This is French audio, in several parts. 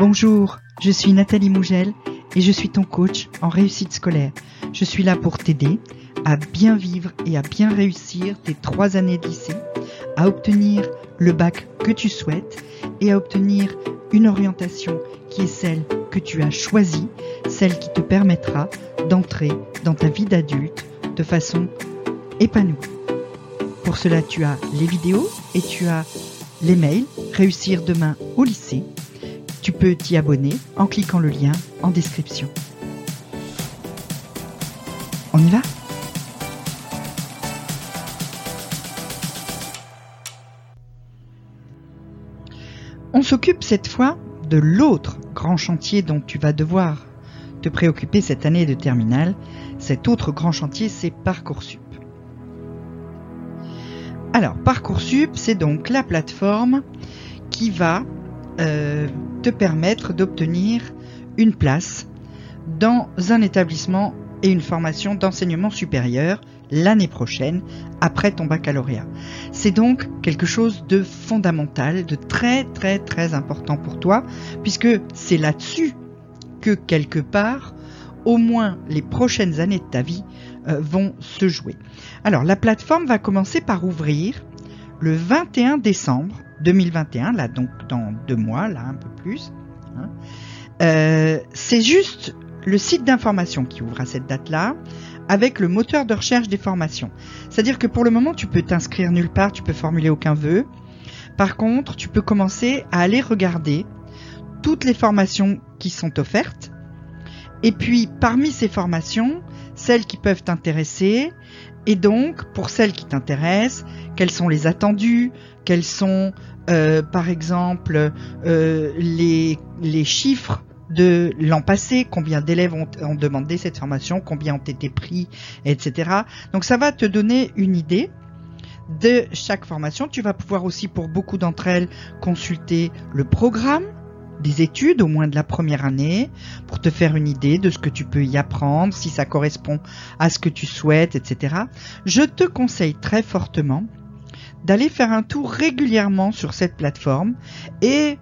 Bonjour, je suis Nathalie Mougel et je suis ton coach en réussite scolaire. Je suis là pour t'aider à bien vivre et à bien réussir tes 3 années de lycée, à obtenir le bac que tu souhaites et à obtenir une orientation qui est celle que tu as choisie, celle qui te permettra d'entrer dans ta vie d'adulte de façon épanouie. Pour cela, tu as les vidéos et tu as les mails « Réussir demain au lycée ». Tu peux t'y abonner en cliquant le lien en description. On y va ? On s'occupe cette fois de l'autre grand chantier dont tu vas devoir te préoccuper cette année de terminale. Cet autre grand chantier, c'est Parcoursup. Alors, Parcoursup, c'est donc la plateforme qui va te permettre d'obtenir une place dans un établissement et une formation d'enseignement supérieur l'année prochaine, après ton baccalauréat. C'est donc quelque chose de fondamental, de très très très important pour toi, puisque c'est là-dessus que quelque part, au moins les prochaines années de ta vie vont se jouer. Alors la plateforme va commencer par ouvrir le 21 décembre 2021, là donc dans 2 mois, là un peu plus. Hein. C'est juste le site d'information qui ouvre à cette date-là, avec le moteur de recherche des formations. C'est-à-dire que pour le moment, tu peux t'inscrire nulle part, tu peux formuler aucun vœu. Par contre, tu peux commencer à aller regarder toutes les formations qui sont offertes. Et puis, parmi ces formations, celles qui peuvent t'intéresser. Et donc, pour celles qui t'intéressent, quelles sont les attendues, quels sont, par exemple, les chiffres de l'an passé, combien d'élèves ont demandé cette formation, combien ont été pris, etc. Donc ça va te donner une idée de chaque formation. Tu vas pouvoir aussi, pour beaucoup d'entre elles, consulter le programme des études, au moins de la première année, pour te faire une idée de ce que tu peux y apprendre, si ça correspond à ce que tu souhaites, etc. Je te conseille très fortement d'aller faire un tour régulièrement sur cette plateforme et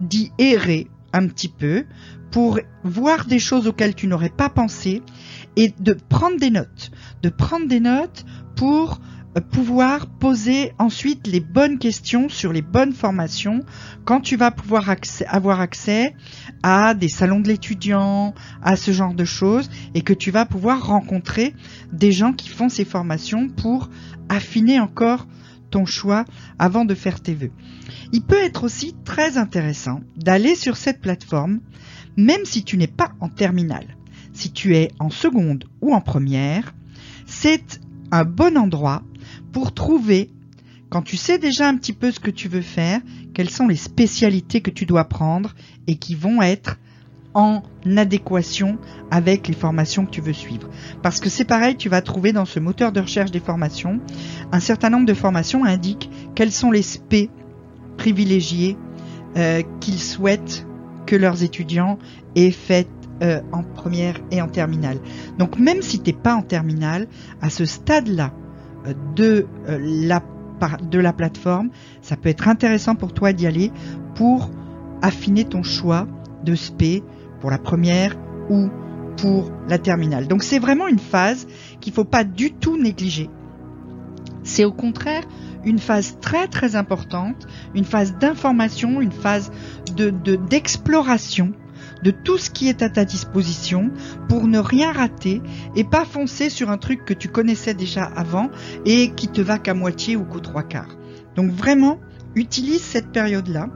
d'y errer un petit peu pour voir des choses auxquelles tu n'aurais pas pensé et de prendre des notes pour pouvoir poser ensuite les bonnes questions sur les bonnes formations quand tu vas pouvoir avoir accès à des salons de l'étudiant, à ce genre de choses, et que tu vas pouvoir rencontrer des gens qui font ces formations pour affiner encore ton choix avant de faire tes vœux. Il peut être aussi très intéressant d'aller sur cette plateforme, même si tu n'es pas en terminale. Si tu es en seconde ou en première, c'est un bon endroit pour trouver, quand tu sais déjà un petit peu ce que tu veux faire, quelles sont les spécialités que tu dois prendre et qui vont être en adéquation avec les formations que tu veux suivre. Parce que c'est pareil, tu vas trouver dans ce moteur de recherche des formations, un certain nombre de formations indiquent quels sont les spé privilégiés qu'ils souhaitent que leurs étudiants aient fait en première et en terminale. Donc même si tu n'es pas en terminale, à ce stade-là de la plateforme, ça peut être intéressant pour toi d'y aller pour affiner ton choix de spé pour la première ou pour la terminale. Donc c'est vraiment une phase qu'il ne faut pas du tout négliger. C'est au contraire une phase très très importante, une phase d'information, une phase d'exploration de tout ce qui est à ta disposition pour ne rien rater et pas foncer sur un truc que tu connaissais déjà avant et qui te va qu'à moitié ou qu'aux 3/4. Donc vraiment, utilise cette période-là,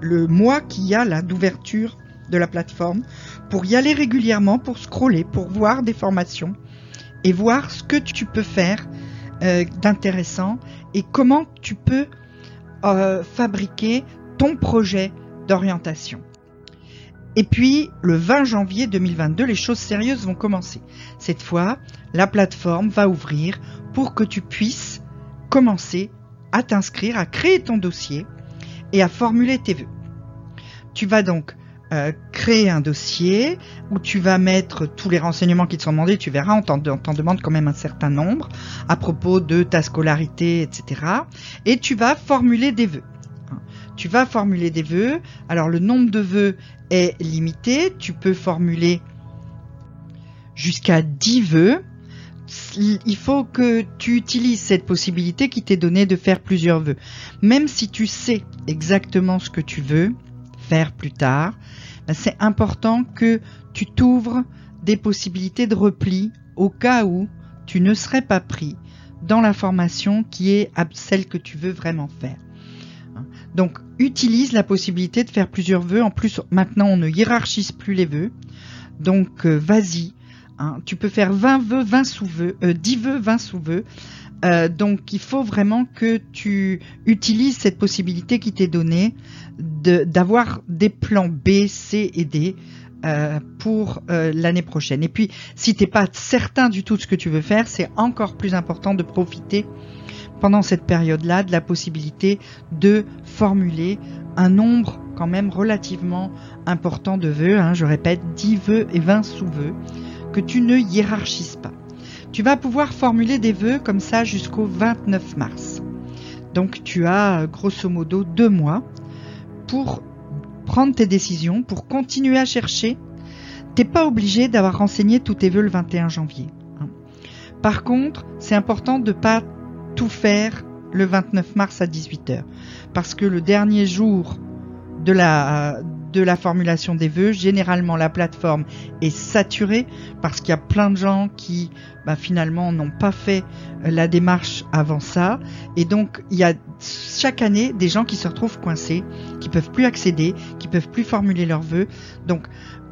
le mois qu'il y a là d'ouverture de la plateforme, pour y aller régulièrement, pour scroller, pour voir des formations et voir ce que tu peux faire d'intéressant et comment tu peux fabriquer ton projet d'orientation. Et puis, le 20 janvier 2022, les choses sérieuses vont commencer. Cette fois, la plateforme va ouvrir pour que tu puisses commencer à t'inscrire, à créer ton dossier et à formuler tes vœux. Tu vas donc créer un dossier où tu vas mettre tous les renseignements qui te sont demandés. Tu verras, on t'en demande quand même un certain nombre à propos de ta scolarité, etc. Et tu vas formuler des vœux. tu vas formuler des vœux. Alors le nombre de vœux est limité, tu peux formuler jusqu'à 10 vœux. Il faut que tu utilises cette possibilité qui t'est donnée de faire plusieurs vœux. Même si tu sais exactement ce que tu veux faire plus tard, c'est important que tu t'ouvres des possibilités de repli au cas où tu ne serais pas pris dans la formation qui est celle que tu veux vraiment faire. Donc, utilise la possibilité de faire plusieurs vœux. En plus, maintenant, on ne hiérarchise plus les vœux. Donc, vas-y. Tu peux faire 10 vœux, 20 sous-vœux. Donc, il faut vraiment que tu utilises cette possibilité qui t'est donnée d'avoir des plans B, C et D pour l'année prochaine. Et puis, si tu n'es pas certain du tout de ce que tu veux faire, c'est encore plus important de profiter pendant cette période-là de la possibilité de formuler un nombre quand même relativement important de vœux. Je répète, 10 vœux et 20 sous-vœux que tu ne hiérarchises pas. Tu vas pouvoir formuler des vœux comme ça jusqu'au 29 mars. Donc tu as grosso modo 2 mois pour prendre tes décisions, pour continuer à chercher. Tu n'es pas obligé d'avoir renseigné tous tes vœux le 21 janvier. Par contre, c'est important de ne pas tout faire le 29 mars à 18h. Parce que le dernier jour de la formulation des vœux, généralement la plateforme est saturée parce qu'il y a plein de gens qui finalement n'ont pas fait la démarche avant ça, et donc il y a chaque année des gens qui se retrouvent coincés, qui peuvent plus accéder, qui peuvent plus formuler leurs vœux. Donc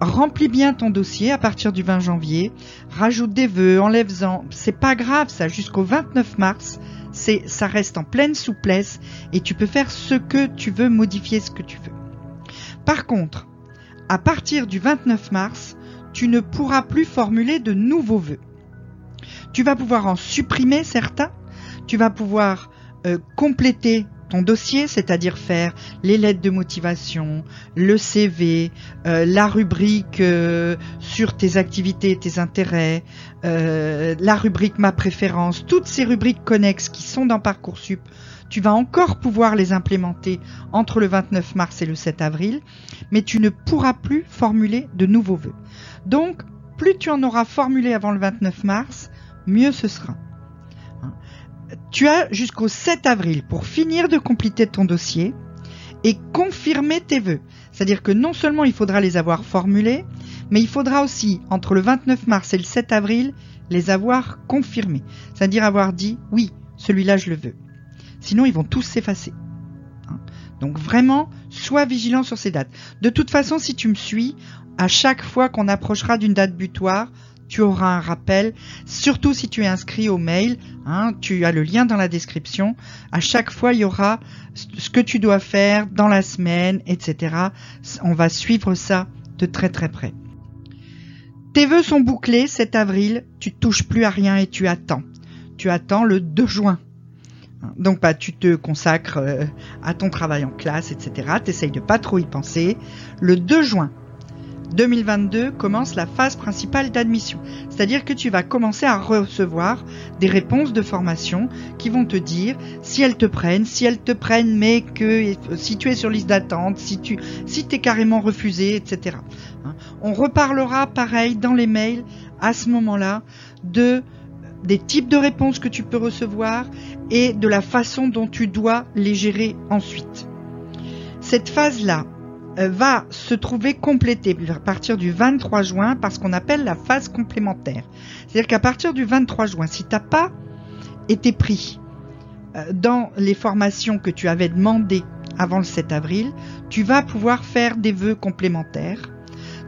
remplis bien ton dossier à partir du 20 janvier, rajoute des vœux, enlève-en, c'est pas grave ça, jusqu'au 29 mars, ça reste en pleine souplesse et tu peux faire ce que tu veux, modifier ce que tu veux. Par contre, à partir du 29 mars, tu ne pourras plus formuler de nouveaux vœux. Tu vas pouvoir en supprimer certains, tu vas pouvoir compléter ton dossier, c'est-à-dire faire les lettres de motivation, le CV, la rubrique sur tes activités et tes intérêts, la rubrique ma préférence, toutes ces rubriques connexes qui sont dans Parcoursup. Tu vas encore pouvoir les implémenter entre le 29 mars et le 7 avril, mais tu ne pourras plus formuler de nouveaux vœux. Donc, plus tu en auras formulé avant le 29 mars, mieux ce sera. Tu as jusqu'au 7 avril pour finir de compléter ton dossier et confirmer tes vœux. C'est-à-dire que non seulement il faudra les avoir formulés, mais il faudra aussi, entre le 29 mars et le 7 avril, les avoir confirmés. C'est-à-dire avoir dit « oui, celui-là je le veux ». Sinon, ils vont tous s'effacer. Donc vraiment, sois vigilant sur ces dates. De toute façon, si tu me suis, à chaque fois qu'on approchera d'une date butoir, tu auras un rappel, surtout si tu es inscrit au mail. Tu as le lien dans la description. À chaque fois, il y aura ce que tu dois faire dans la semaine, etc. On va suivre ça de très très près. Tes vœux sont bouclés, 7 avril. Tu ne touches plus à rien et tu attends. Tu attends le 2 juin. Donc tu te consacres à ton travail en classe, etc. T'essayes de pas trop y penser. Le 2 juin 2022 commence la phase principale d'admission. C'est-à-dire que tu vas commencer à recevoir des réponses de formation qui vont te dire si elles te prennent, mais que si tu es sur liste d'attente, si t'es carrément refusé, etc. On reparlera pareil dans les mails à ce moment-là des types de réponses que tu peux recevoir et de la façon dont tu dois les gérer ensuite. Cette phase-là va se trouver complétée à partir du 23 juin par ce qu'on appelle la phase complémentaire. C'est-à-dire qu'à partir du 23 juin, si tu n'as pas été pris dans les formations que tu avais demandées avant le 7 avril, tu vas pouvoir faire des vœux complémentaires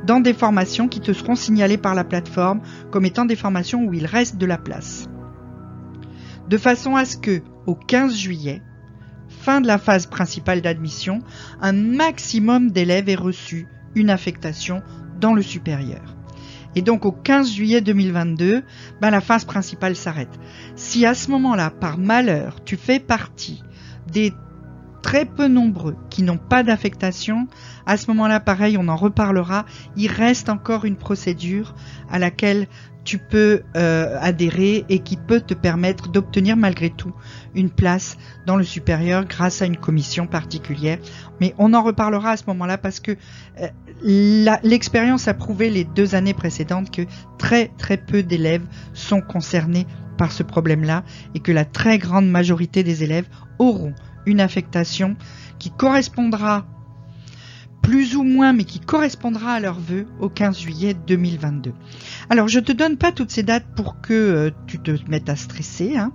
dans des formations qui te seront signalées par la plateforme comme étant des formations où il reste de la place. De façon à ce que, au 15 juillet, fin de la phase principale d'admission, un maximum d'élèves aient reçu une affectation dans le supérieur. Et donc au 15 juillet 2022, la phase principale s'arrête. Si à ce moment-là, par malheur, tu fais partie des très peu nombreux qui n'ont pas d'affectation. À ce moment-là, pareil, on en reparlera. Il reste encore une procédure à laquelle tu peux adhérer et qui peut te permettre d'obtenir malgré tout une place dans le supérieur grâce à une commission particulière. Mais on en reparlera à ce moment-là parce que l'expérience a prouvé les 2 années précédentes que très peu d'élèves sont concernés par ce problème-là et que la très grande majorité des élèves auront une affectation qui correspondra plus ou moins, mais qui correspondra à leurs vœux au 15 juillet 2022. Alors, je te donne pas toutes ces dates pour que tu te mettes à stresser, hein,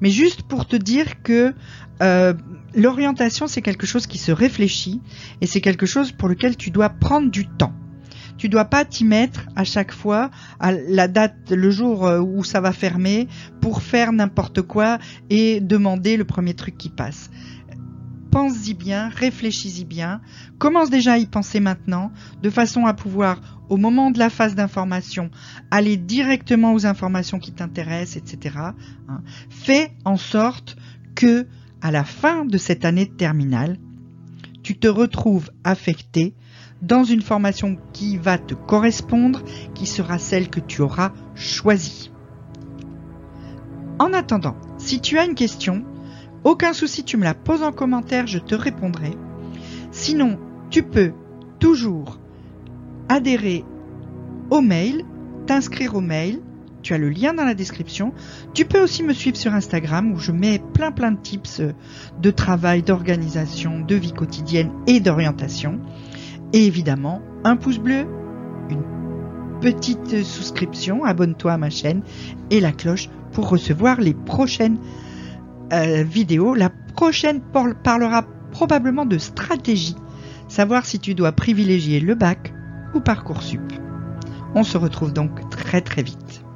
mais juste pour te dire que l'orientation, c'est quelque chose qui se réfléchit et c'est quelque chose pour lequel tu dois prendre du temps. Tu dois pas t'y mettre à chaque fois, à la date, le jour où ça va fermer, pour faire n'importe quoi et demander le premier truc qui passe. Pense-y bien, réfléchis-y bien, commence déjà à y penser maintenant, de façon à pouvoir, au moment de la phase d'information, aller directement aux informations qui t'intéressent, etc. Fais en sorte que, à la fin de cette année de terminale, tu te retrouves affecté dans une formation qui va te correspondre, qui sera celle que tu auras choisie. En attendant, si tu as une question, aucun souci, tu me la poses en commentaire, je te répondrai. Sinon, tu peux toujours adhérer au mail, t'inscrire au mail. Tu as le lien dans la description. Tu peux aussi me suivre sur Instagram où je mets plein de tips de travail, d'organisation, de vie quotidienne et d'orientation. Et évidemment, un pouce bleu, une petite souscription, abonne-toi à ma chaîne et la cloche pour recevoir les prochaines vidéo. La prochaine parlera probablement de stratégie, savoir si tu dois privilégier le bac ou Parcoursup. On se retrouve donc très vite.